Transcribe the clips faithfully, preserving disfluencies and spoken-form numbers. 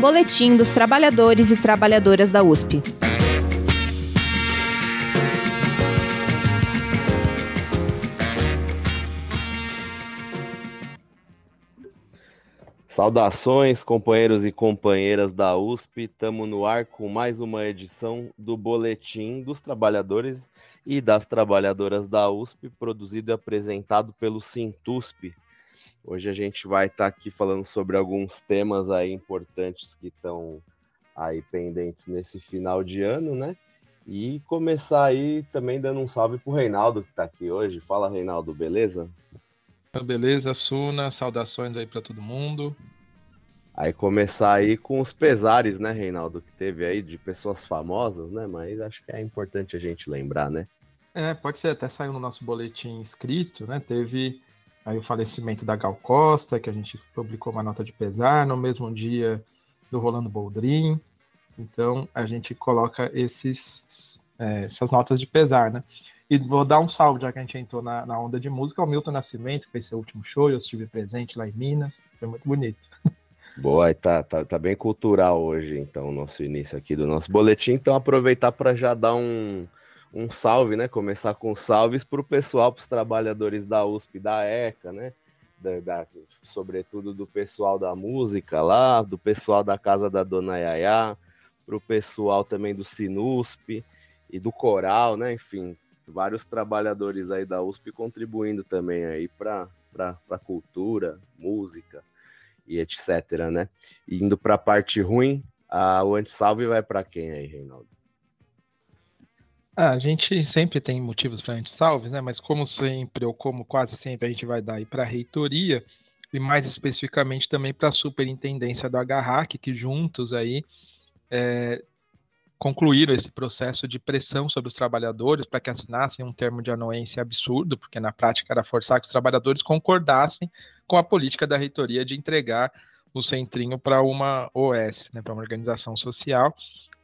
Boletim dos Trabalhadores e Trabalhadoras da U S P. Saudações, companheiros e companheiras da U S P, estamos no ar com mais uma edição do Boletim dos Trabalhadores e das Trabalhadoras da U S P, produzido e apresentado pelo Sintusp. Hoje a gente vai estar aqui falando sobre alguns temas aí importantes que estão aí pendentes nesse final de ano, né? E começar aí também dando um salve para o Reinaldo, que está aqui hoje. Fala, Reinaldo, beleza? Beleza, Suna, saudações aí para todo mundo. Aí começar aí com os pesares, né, Reinaldo, que teve aí de pessoas famosas, né, mas acho que é importante a gente lembrar, né? É, pode ser, até saiu no nosso boletim escrito, né, teve aí o falecimento da Gal Costa, que a gente publicou uma nota de pesar, no mesmo dia do Rolando Boldrin, então a gente coloca esses, é, essas notas de pesar, né? E vou dar um salve, já que a gente entrou na, na onda de música, ao Milton Nascimento, que fez seu último show, eu estive presente lá em Minas, foi muito bonito. Boa, tá, tá, tá bem cultural hoje, então, o nosso início aqui do nosso boletim, então aproveitar para já dar um, um salve, né, começar com salves para o pessoal, para os trabalhadores da U S P, da E C A, né, da, da, sobretudo do pessoal da música lá, do pessoal da Casa da Dona Yaya, para o pessoal também do Sintusp e do coral, né, enfim, vários trabalhadores aí da U S P contribuindo também aí para para cultura, música e etcétera, né? E indo para a parte ruim, a, o antissalve vai para quem aí, Reinaldo? Ah, a gente sempre tem motivos para antissalves, né? Mas como sempre, ou como quase sempre, a gente vai dar aí para a reitoria e mais especificamente também para a superintendência do H A C, que juntos aí... É... concluíram esse processo de pressão sobre os trabalhadores para que assinassem um termo de anuência absurdo, porque na prática era forçar que os trabalhadores concordassem com a política da reitoria de entregar o centrinho para uma O S, né, para uma organização social,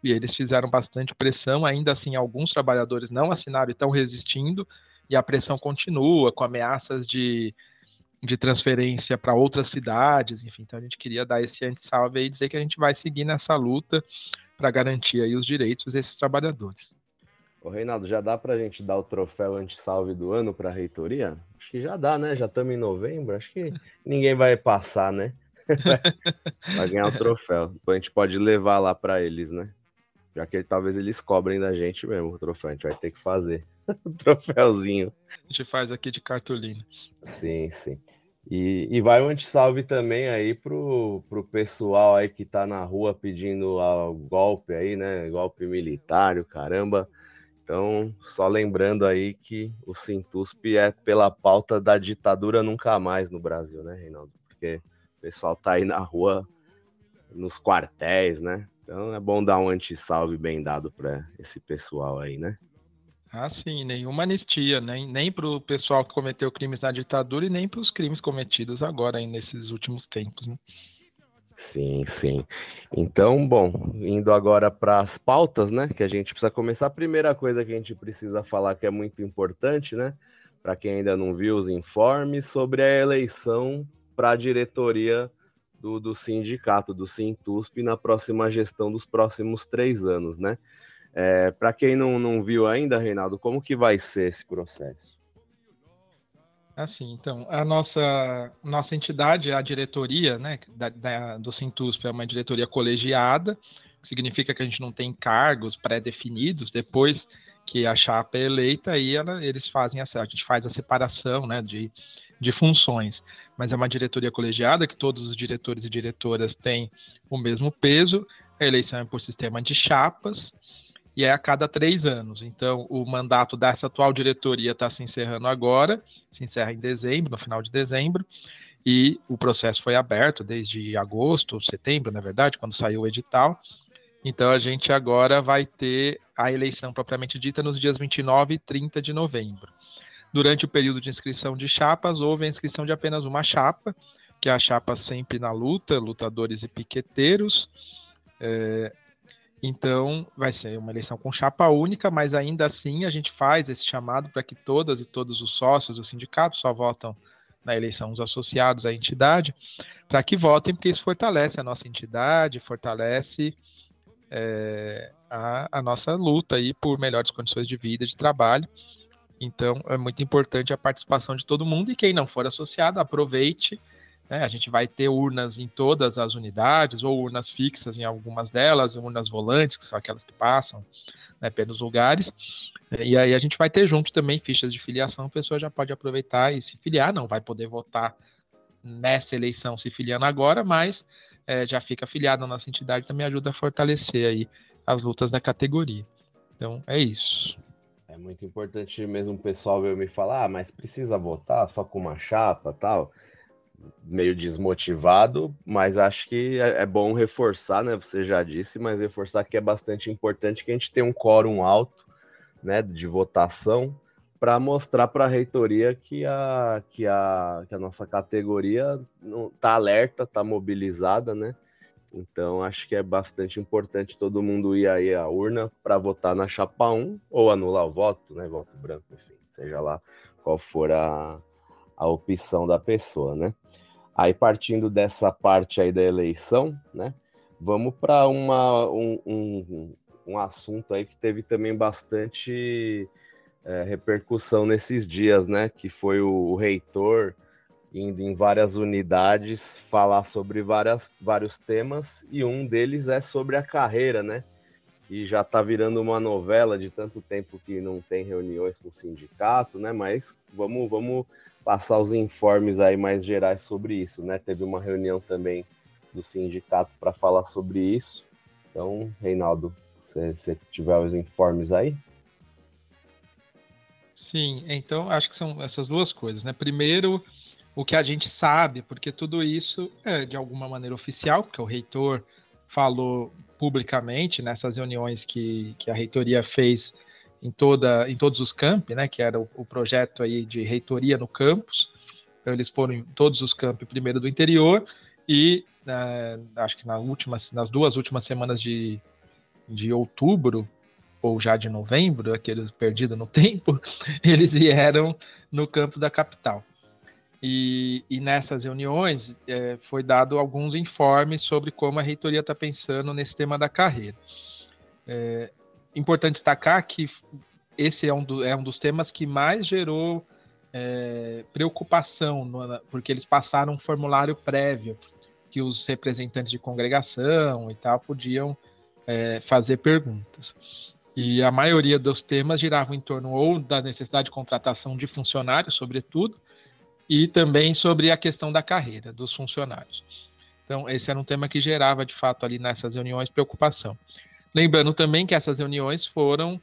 e eles fizeram bastante pressão, ainda assim alguns trabalhadores não assinaram e estão resistindo, e a pressão continua com ameaças de, de transferência para outras cidades, enfim, então a gente queria dar esse antissalve aí e dizer que a gente vai seguir nessa luta para garantir aí os direitos desses trabalhadores. Ô, Reinaldo, já dá para a gente dar o troféu antissalve do ano para a reitoria? Acho que já dá, né? Já estamos em novembro, acho que ninguém vai passar, né? Vai ganhar o troféu. Depois a gente pode levar lá para eles, né? Já que talvez eles cobrem da gente mesmo o troféu, a gente vai ter que fazer o troféuzinho. A gente faz aqui de cartolina. Sim, sim. E, e vai um antissalve também aí pro, pro pessoal aí que tá na rua pedindo ao golpe aí, né? Golpe militar, caramba. Então, só lembrando aí que o Sintusp é pela pauta da ditadura nunca mais no Brasil, né, Reinaldo? Porque o pessoal tá aí na rua, nos quartéis, né? Então é bom dar um antissalve bem dado para esse pessoal aí, né? Ah, sim, nenhuma anistia, nem, nem para o pessoal que cometeu crimes na ditadura e nem para os crimes cometidos agora, aí, nesses últimos tempos, né? Sim, sim. Então, bom, indo agora para as pautas, né, que a gente precisa começar. A primeira coisa que a gente precisa falar, que é muito importante, né, para quem ainda não viu os informes, sobre a eleição para a diretoria do, do sindicato, do Sintusp, na próxima gestão dos próximos três anos, né? É, para quem não, não viu ainda, Reinaldo, como que vai ser esse processo? Assim, então, a nossa, nossa entidade, a diretoria, né, da, da, do Sintusp, é uma diretoria colegiada, que significa que a gente não tem cargos pré-definidos. Depois que a chapa é eleita, aí ela, eles fazem a, a gente faz a separação, né, de, de funções, mas é uma diretoria colegiada que todos os diretores e diretoras têm o mesmo peso. A eleição é por sistema de chapas, e é a cada três anos. Então, o mandato dessa atual diretoria está se encerrando agora, se encerra em dezembro, no final de dezembro, e o processo foi aberto desde agosto, setembro, na verdade, quando saiu o edital. Então, a gente agora vai ter a eleição propriamente dita nos dias vinte e nove e trinta de novembro. Durante o período de inscrição de chapas, houve a inscrição de apenas uma chapa, que é a chapa Sempre na Luta, Lutadores e Piqueteiros. É... Então, vai ser uma eleição com chapa única, mas ainda assim a gente faz esse chamado para que todas e todos os sócios do sindicato, só votam na eleição os associados à entidade, para que votem, porque isso fortalece a nossa entidade, fortalece é, a, a nossa luta aí por melhores condições de vida, de trabalho. Então, é muito importante a participação de todo mundo, e quem não for associado, aproveite, né? A gente vai ter urnas em todas as unidades, ou urnas fixas em algumas delas, urnas volantes, que são aquelas que passam, né, pelos lugares. E aí a gente vai ter junto também fichas de filiação, a pessoa já pode aproveitar e se filiar, não vai poder votar nessa eleição se filiando agora, mas é, já fica filiado na nossa entidade, também ajuda a fortalecer aí as lutas da categoria. Então, é isso. É muito importante mesmo o pessoal veio me falar, ah, mas precisa votar só com uma chapa, tal, meio desmotivado, mas acho que é bom reforçar, né, você já disse, mas reforçar que é bastante importante que a gente tenha um quórum alto, né, de votação, para mostrar para a reitoria que a, que, a, que a nossa categoria está alerta, está mobilizada, né? Então acho que é bastante importante todo mundo ir aí à urna para votar na chapa um, ou anular o voto, né? Voto branco, enfim, seja lá qual for a, a opção da pessoa, né? Aí partindo dessa parte aí da eleição, né? Vamos para uma... Um, um, um assunto aí que teve também bastante é, repercussão nesses dias, né? Que foi o, o reitor indo em várias unidades falar sobre várias, vários temas, e um deles é sobre a carreira, né? E já tá virando uma novela de tanto tempo que não tem reuniões com o sindicato, né? Mas vamos, vamos passar os informes aí mais gerais sobre isso, né? Teve uma reunião também do sindicato para falar sobre isso. Então, Reinaldo, se você tiver os informes aí. Sim, então acho que são essas duas coisas, né? Primeiro, o que a gente sabe, porque tudo isso é de alguma maneira oficial, porque o reitor falou publicamente nessas reuniões que, que a reitoria fez em, toda, em todos os campi, né? Que era o, o projeto aí de reitoria no campus. Então eles foram em todos os campi, primeiro do interior, e é, acho que na última, nas duas últimas semanas de de outubro, ou já de novembro, aqueles perdidos no tempo, eles vieram no campus da capital. E, e nessas reuniões é, foi dado alguns informes sobre como a reitoria está pensando nesse tema da carreira. É importante destacar que esse é um, do, é um dos temas que mais gerou é, preocupação, no, porque eles passaram um formulário prévio que os representantes de congregação e tal podiam É, fazer perguntas. E a maioria dos temas girava em torno ou da necessidade de contratação de funcionários, sobretudo, e também sobre a questão da carreira dos funcionários. Então, esse era um tema que gerava, de fato, ali nessas reuniões, preocupação. Lembrando também que essas reuniões foram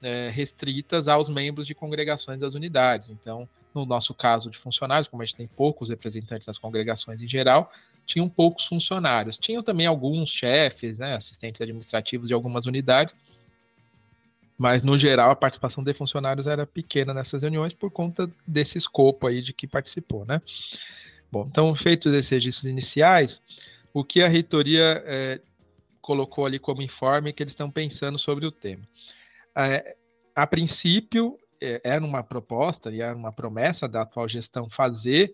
é, restritas aos membros de congregações das unidades. Então, no nosso caso de funcionários, como a gente tem poucos representantes das congregações em geral, tinham poucos funcionários. Tinham também alguns chefes, né, assistentes administrativos de algumas unidades, mas, no geral, a participação de funcionários era pequena nessas reuniões por conta desse escopo aí de que participou, né? Bom, então, feitos esses registros iniciais, o que a reitoria é, colocou ali como informe que eles estão pensando sobre o tema? É, a princípio, é, era uma proposta e era uma promessa da atual gestão fazer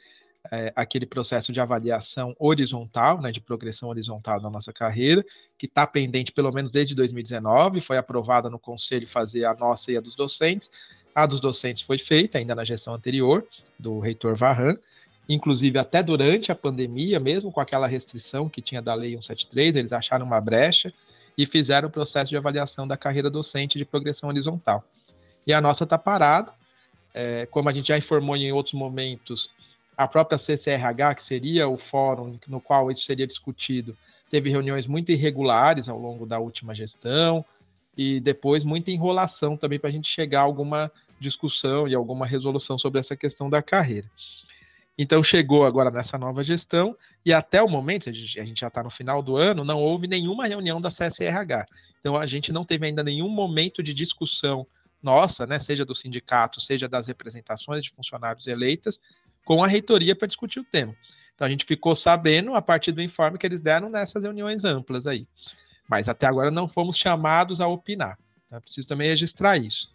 É, aquele processo de avaliação horizontal, né, de progressão horizontal da nossa carreira, que está pendente pelo menos desde dois mil e dezenove, foi aprovada no Conselho fazer a nossa e a dos docentes. A dos docentes foi feita ainda na gestão anterior, do reitor Varran, inclusive até durante a pandemia, mesmo com aquela restrição que tinha da Lei cento e setenta e três, eles acharam uma brecha e fizeram o processo de avaliação da carreira docente de progressão horizontal. E a nossa está parada, é, como a gente já informou em outros momentos. A própria C C R H, que seria o fórum no qual isso seria discutido, teve reuniões muito irregulares ao longo da última gestão e depois muita enrolação também para a gente chegar a alguma discussão e alguma resolução sobre essa questão da carreira. Então, chegou agora nessa nova gestão e até o momento, a gente já está no final do ano, não houve nenhuma reunião da C C R H. Então, a gente não teve ainda nenhum momento de discussão nossa, né, seja do sindicato, seja das representações de funcionários eleitas, com a reitoria para discutir o tema. Então, a gente ficou sabendo a partir do informe que eles deram nessas reuniões amplas aí. Mas, até agora, não fomos chamados a opinar. Tá? Preciso também registrar isso.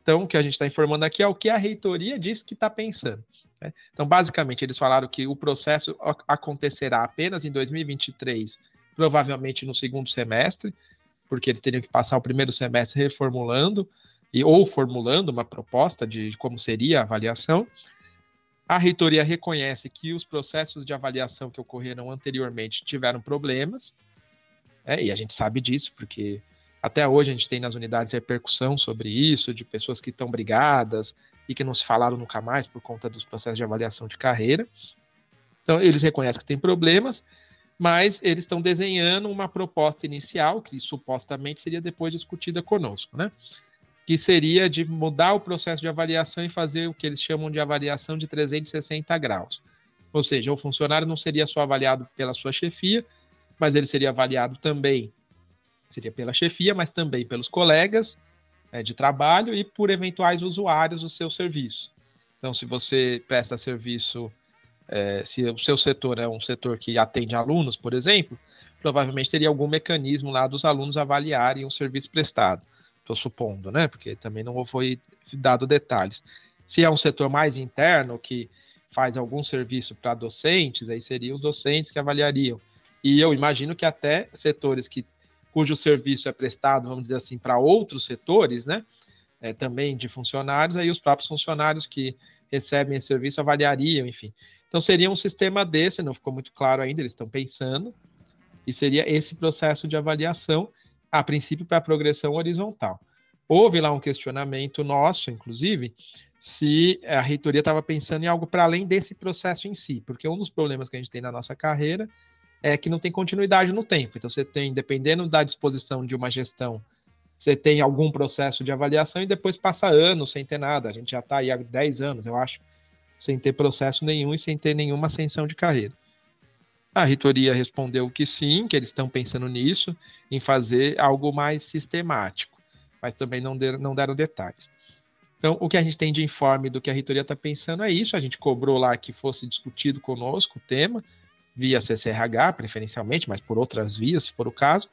Então, o que a gente está informando aqui é o que a reitoria diz que está pensando. Né? Então, basicamente, eles falaram que o processo acontecerá apenas em dois mil e vinte e três, provavelmente no segundo semestre, porque eles teriam que passar o primeiro semestre reformulando e, ou formulando uma proposta de como seria a avaliação. A reitoria reconhece que os processos de avaliação que ocorreram anteriormente tiveram problemas, né? E a gente sabe disso, porque até hoje a gente tem nas unidades repercussão sobre isso, de pessoas que estão brigadas e que não se falaram nunca mais por conta dos processos de avaliação de carreira. Então, eles reconhecem que tem problemas, mas eles estão desenhando uma proposta inicial, que supostamente seria depois discutida conosco, né? Que seria de mudar o processo de avaliação e fazer o que eles chamam de avaliação de trezentos e sessenta graus. Ou seja, o funcionário não seria só avaliado pela sua chefia, mas ele seria avaliado também, seria pela chefia, mas também pelos colegas, né, de trabalho e por eventuais usuários do seu serviço. Então, se você presta serviço, é, se o seu setor é um setor que atende alunos, por exemplo, provavelmente teria algum mecanismo lá dos alunos avaliarem o serviço prestado. Estou supondo, né? Porque também não foi dado detalhes. Se é um setor mais interno, que faz algum serviço para docentes, aí seriam os docentes que avaliariam. E eu imagino que até setores que, cujo serviço é prestado, vamos dizer assim, para outros setores, né? É, também de funcionários, aí os próprios funcionários que recebem esse serviço avaliariam, enfim. Então seria um sistema desse, não ficou muito claro ainda, eles estão pensando, e seria esse processo de avaliação a princípio para a progressão horizontal. Houve lá um questionamento nosso, inclusive, se a reitoria estava pensando em algo para além desse processo em si, porque um dos problemas que a gente tem na nossa carreira é que não tem continuidade no tempo. Então, você tem, dependendo da disposição de uma gestão, você tem algum processo de avaliação e depois passa anos sem ter nada. A gente já está aí há dez anos, eu acho, sem ter processo nenhum e sem ter nenhuma ascensão de carreira. A reitoria respondeu que sim, que eles estão pensando nisso, em fazer algo mais sistemático, mas também não deram, não deram detalhes. Então, o que a gente tem de informe do que a reitoria está pensando é isso. A gente cobrou lá que fosse discutido conosco o tema, via C C R H, preferencialmente, mas por outras vias, se for o caso.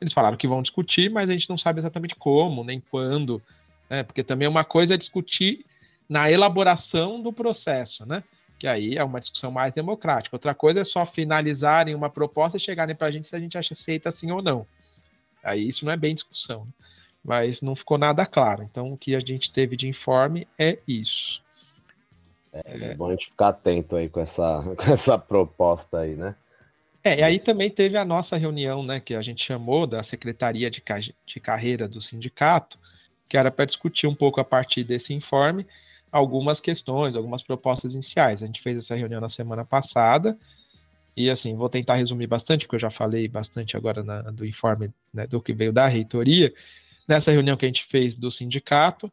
Eles falaram que vão discutir, mas a gente não sabe exatamente como, nem quando, né? Porque também uma coisa é discutir na elaboração do processo, né? Que aí é uma discussão mais democrática. Outra coisa é só finalizarem uma proposta e chegarem para a gente se a gente aceita sim ou não. Aí isso não é bem discussão, né? Mas não ficou nada claro. Então, o que a gente teve de informe é isso. É, é bom a gente ficar atento aí com essa, com essa proposta aí, né? É, e aí também teve a nossa reunião, né, que a gente chamou da Secretaria de, de Carreira do Sindicato, que era para discutir um pouco a partir desse informe, algumas questões, algumas propostas iniciais. A gente fez essa reunião na semana passada e, assim, vou tentar resumir bastante, porque eu já falei bastante agora na, do informe, né, do que veio da reitoria. Nessa reunião que a gente fez do sindicato,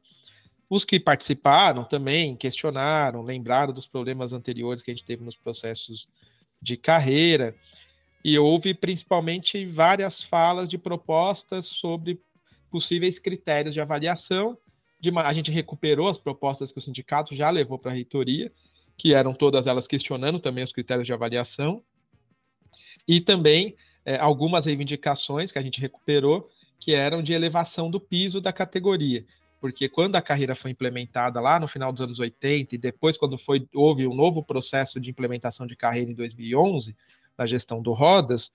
os que participaram também questionaram, lembraram dos problemas anteriores que a gente teve nos processos de carreira e houve principalmente várias falas de propostas sobre possíveis critérios de avaliação. De, a gente recuperou as propostas que o sindicato já levou para a reitoria, que eram todas elas questionando também os critérios de avaliação, e também é, algumas reivindicações que a gente recuperou, que eram de elevação do piso da categoria, porque quando a carreira foi implementada lá no final dos anos oitenta, e depois quando foi, houve um novo processo de implementação de carreira em dois mil e onze, na gestão do Rodas,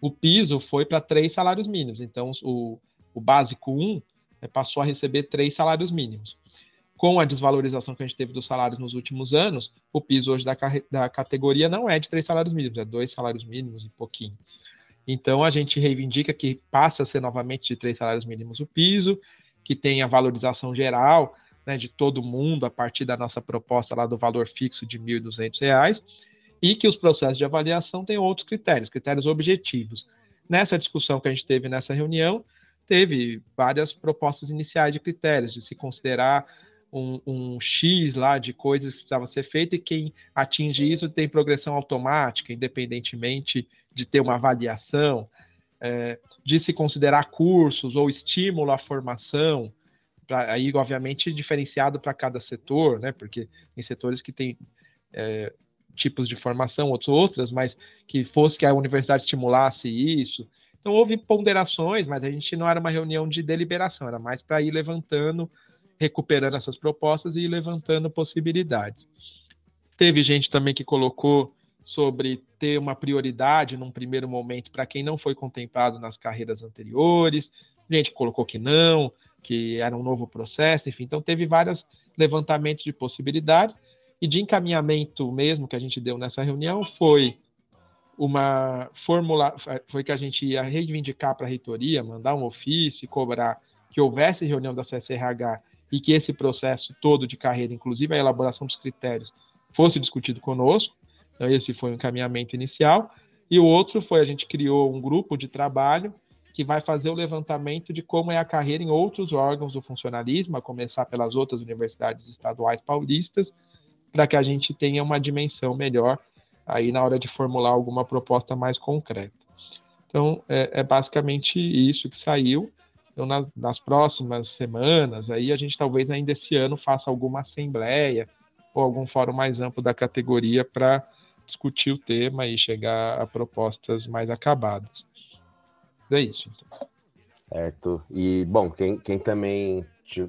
o piso foi para três salários mínimos, então o, o básico um, passou a receber três salários mínimos. Com a desvalorização que a gente teve dos salários nos últimos anos, o piso hoje da, da categoria não é de três salários mínimos, é dois salários mínimos e pouquinho. Então, a gente reivindica que passe a ser novamente de três salários mínimos o piso, que tenha valorização geral, né, de todo mundo a partir da nossa proposta lá do valor fixo de mil e duzentos reais, e que os processos de avaliação tenham outros critérios, critérios objetivos. Nessa discussão que a gente teve nessa reunião, teve várias propostas iniciais de critérios, de se considerar um, um X lá de coisas que precisava ser feita e quem atinge isso tem progressão automática, independentemente de ter uma avaliação, é, de se considerar cursos ou estímulo à formação, pra, aí obviamente diferenciado para cada setor, né? Porque tem setores que têm é, tipos de formação, outros outras, mas que fosse que a universidade estimulasse isso. Então, houve ponderações, mas a gente não era uma reunião de deliberação, era mais para ir levantando, recuperando essas propostas e ir levantando possibilidades. Teve gente também que colocou sobre ter uma prioridade num primeiro momento para quem não foi contemplado nas carreiras anteriores, gente que colocou que não, que era um novo processo, enfim, então teve vários levantamentos de possibilidades, e de encaminhamento mesmo que a gente deu nessa reunião foi uma fórmula, foi que a gente ia reivindicar para a reitoria, mandar um ofício e cobrar que houvesse reunião da C C R H e que esse processo todo de carreira, inclusive a elaboração dos critérios, fosse discutido conosco. Então, esse foi o encaminhamento inicial. E o outro foi, a gente criou um grupo de trabalho que vai fazer o levantamento de como é a carreira em outros órgãos do funcionalismo, a começar pelas outras universidades estaduais paulistas, para que a gente tenha uma dimensão melhor aí na hora de formular alguma proposta mais concreta. Então, é, é basicamente isso que saiu. Então, na, nas próximas semanas, aí a gente talvez ainda esse ano faça alguma assembleia ou algum fórum mais amplo da categoria para discutir o tema e chegar a propostas mais acabadas. É isso, então. Certo. E, bom, quem, quem também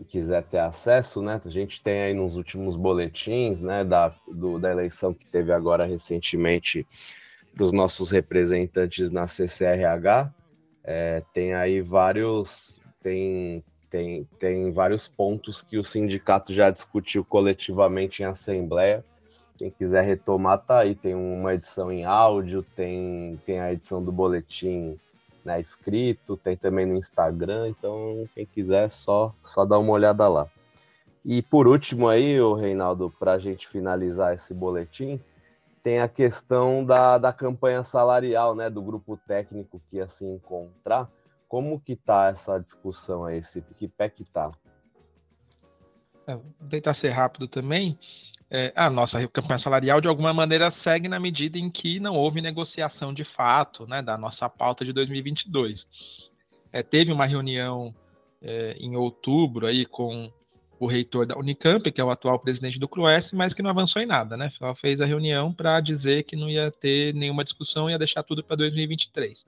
quiser ter acesso, né, a gente tem aí nos últimos boletins, né, da, do, da eleição que teve agora recentemente para os nossos representantes na C C R H, é, tem aí vários, tem, tem, tem vários pontos que o sindicato já discutiu coletivamente em assembleia. Quem quiser retomar, tá aí, tem uma edição em áudio, tem, tem a edição do boletim, né, escrito, tem também no Instagram, então quem quiser só, só dá uma olhada lá. E por último aí, o Reinaldo, para a gente finalizar esse boletim, tem a questão da, da campanha salarial, né, do grupo técnico que ia se encontrar. Como que tá essa discussão aí? Que pé que tá? É, vou tentar ser rápido também. É, a nossa campanha salarial, de alguma maneira, segue na medida em que não houve negociação de fato, né, da nossa pauta de dois mil e vinte e dois. É, teve uma reunião é, em outubro aí, com o reitor da Unicamp, que é o atual presidente do Cruesp, mas que não avançou em nada, né? Só fez a reunião para dizer que não ia ter nenhuma discussão, ia deixar tudo para dois mil e vinte e três.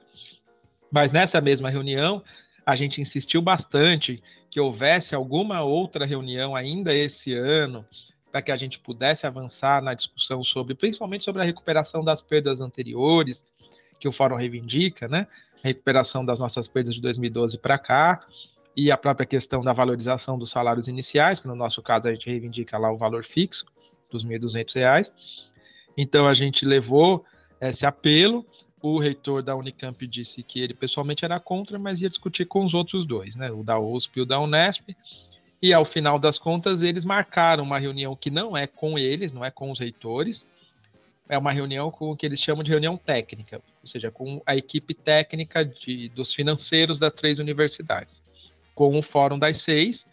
Mas nessa mesma reunião, a gente insistiu bastante que houvesse alguma outra reunião ainda esse ano, para que a gente pudesse avançar na discussão sobre, principalmente sobre a recuperação das perdas anteriores, que o Fórum reivindica, né? A recuperação das nossas perdas de dois mil e doze para cá, e a própria questão da valorização dos salários iniciais, que no nosso caso a gente reivindica lá o valor fixo, dos mil e duzentos reais. Então a gente levou esse apelo, o reitor da Unicamp disse que ele pessoalmente era contra, mas ia discutir com os outros dois, né? O da U S P e o da Unesp. E, ao final das contas, eles marcaram uma reunião que não é com eles, não é com os reitores, é uma reunião com o que eles chamam de reunião técnica, ou seja, com a equipe técnica de, dos financeiros das três universidades, com o Fórum das Seis,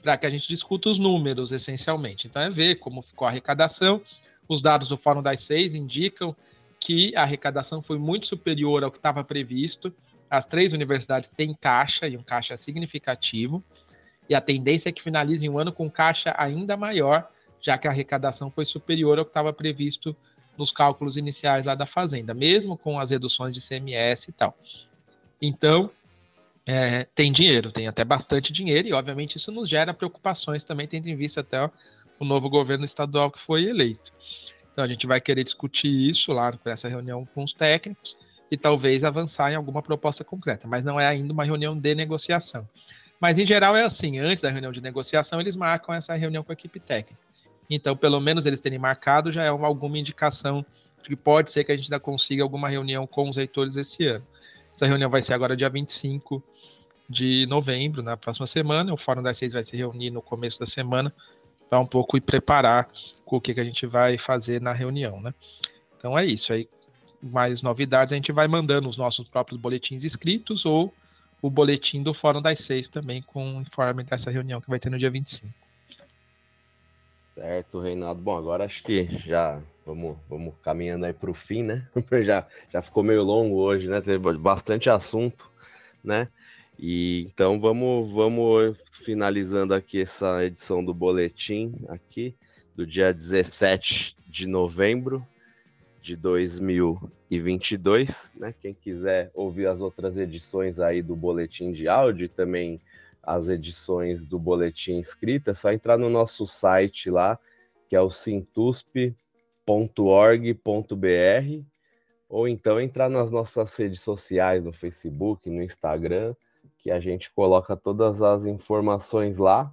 para que a gente discuta os números, essencialmente. Então, é ver como ficou a arrecadação. Os dados do Fórum das Seis indicam que a arrecadação foi muito superior ao que estava previsto. As três universidades têm caixa, e um caixa significativo, e a tendência é que finalize um ano com caixa ainda maior, já que a arrecadação foi superior ao que estava previsto nos cálculos iniciais lá da Fazenda, mesmo com as reduções de C M S e tal. Então, é, tem dinheiro, tem até bastante dinheiro, e obviamente isso nos gera preocupações também, tendo em vista até ó, o novo governo estadual que foi eleito. Então, a gente vai querer discutir isso lá para essa reunião com os técnicos e talvez avançar em alguma proposta concreta, mas não é ainda uma reunião de negociação. Mas, em geral, é assim, antes da reunião de negociação, eles marcam essa reunião com a equipe técnica. Então, pelo menos eles terem marcado, já é alguma indicação de que pode ser que a gente ainda consiga alguma reunião com os reitores esse ano. Essa reunião vai ser agora dia vinte e cinco de novembro, na próxima semana. O Fórum das Seis vai se reunir no começo da semana para um pouco ir preparar com o que a gente vai fazer na reunião, né? Então, é isso. Aí, mais novidades, a gente vai mandando os nossos próprios boletins escritos ou o boletim do Fórum das Seis também, com o informe dessa reunião que vai ter no dia vinte e cinco. Certo, Reinaldo. Bom, agora acho que já vamos, vamos caminhando aí para o fim, né? Já, já ficou meio longo hoje, né? Teve bastante assunto, né? E, então, vamos, vamos finalizando aqui essa edição do boletim, aqui, do dia dezessete de novembro. De dois mil e vinte e dois, né? Quem quiser ouvir as outras edições aí do boletim de áudio e também as edições do boletim escrita, é só entrar no nosso site lá, que é o Sintusp, sintusp ponto org ponto br ou então entrar nas nossas redes sociais, no Facebook, no Instagram, que a gente coloca todas as informações lá.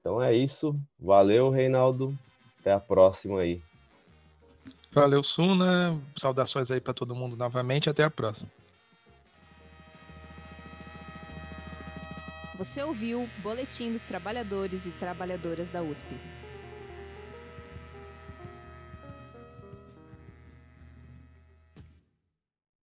Então é isso. Valeu, Reinaldo. Até a próxima aí. Valeu, Suna. Saudações aí para todo mundo novamente. Até a próxima. Você ouviu Boletim dos Trabalhadores e Trabalhadoras da U S P.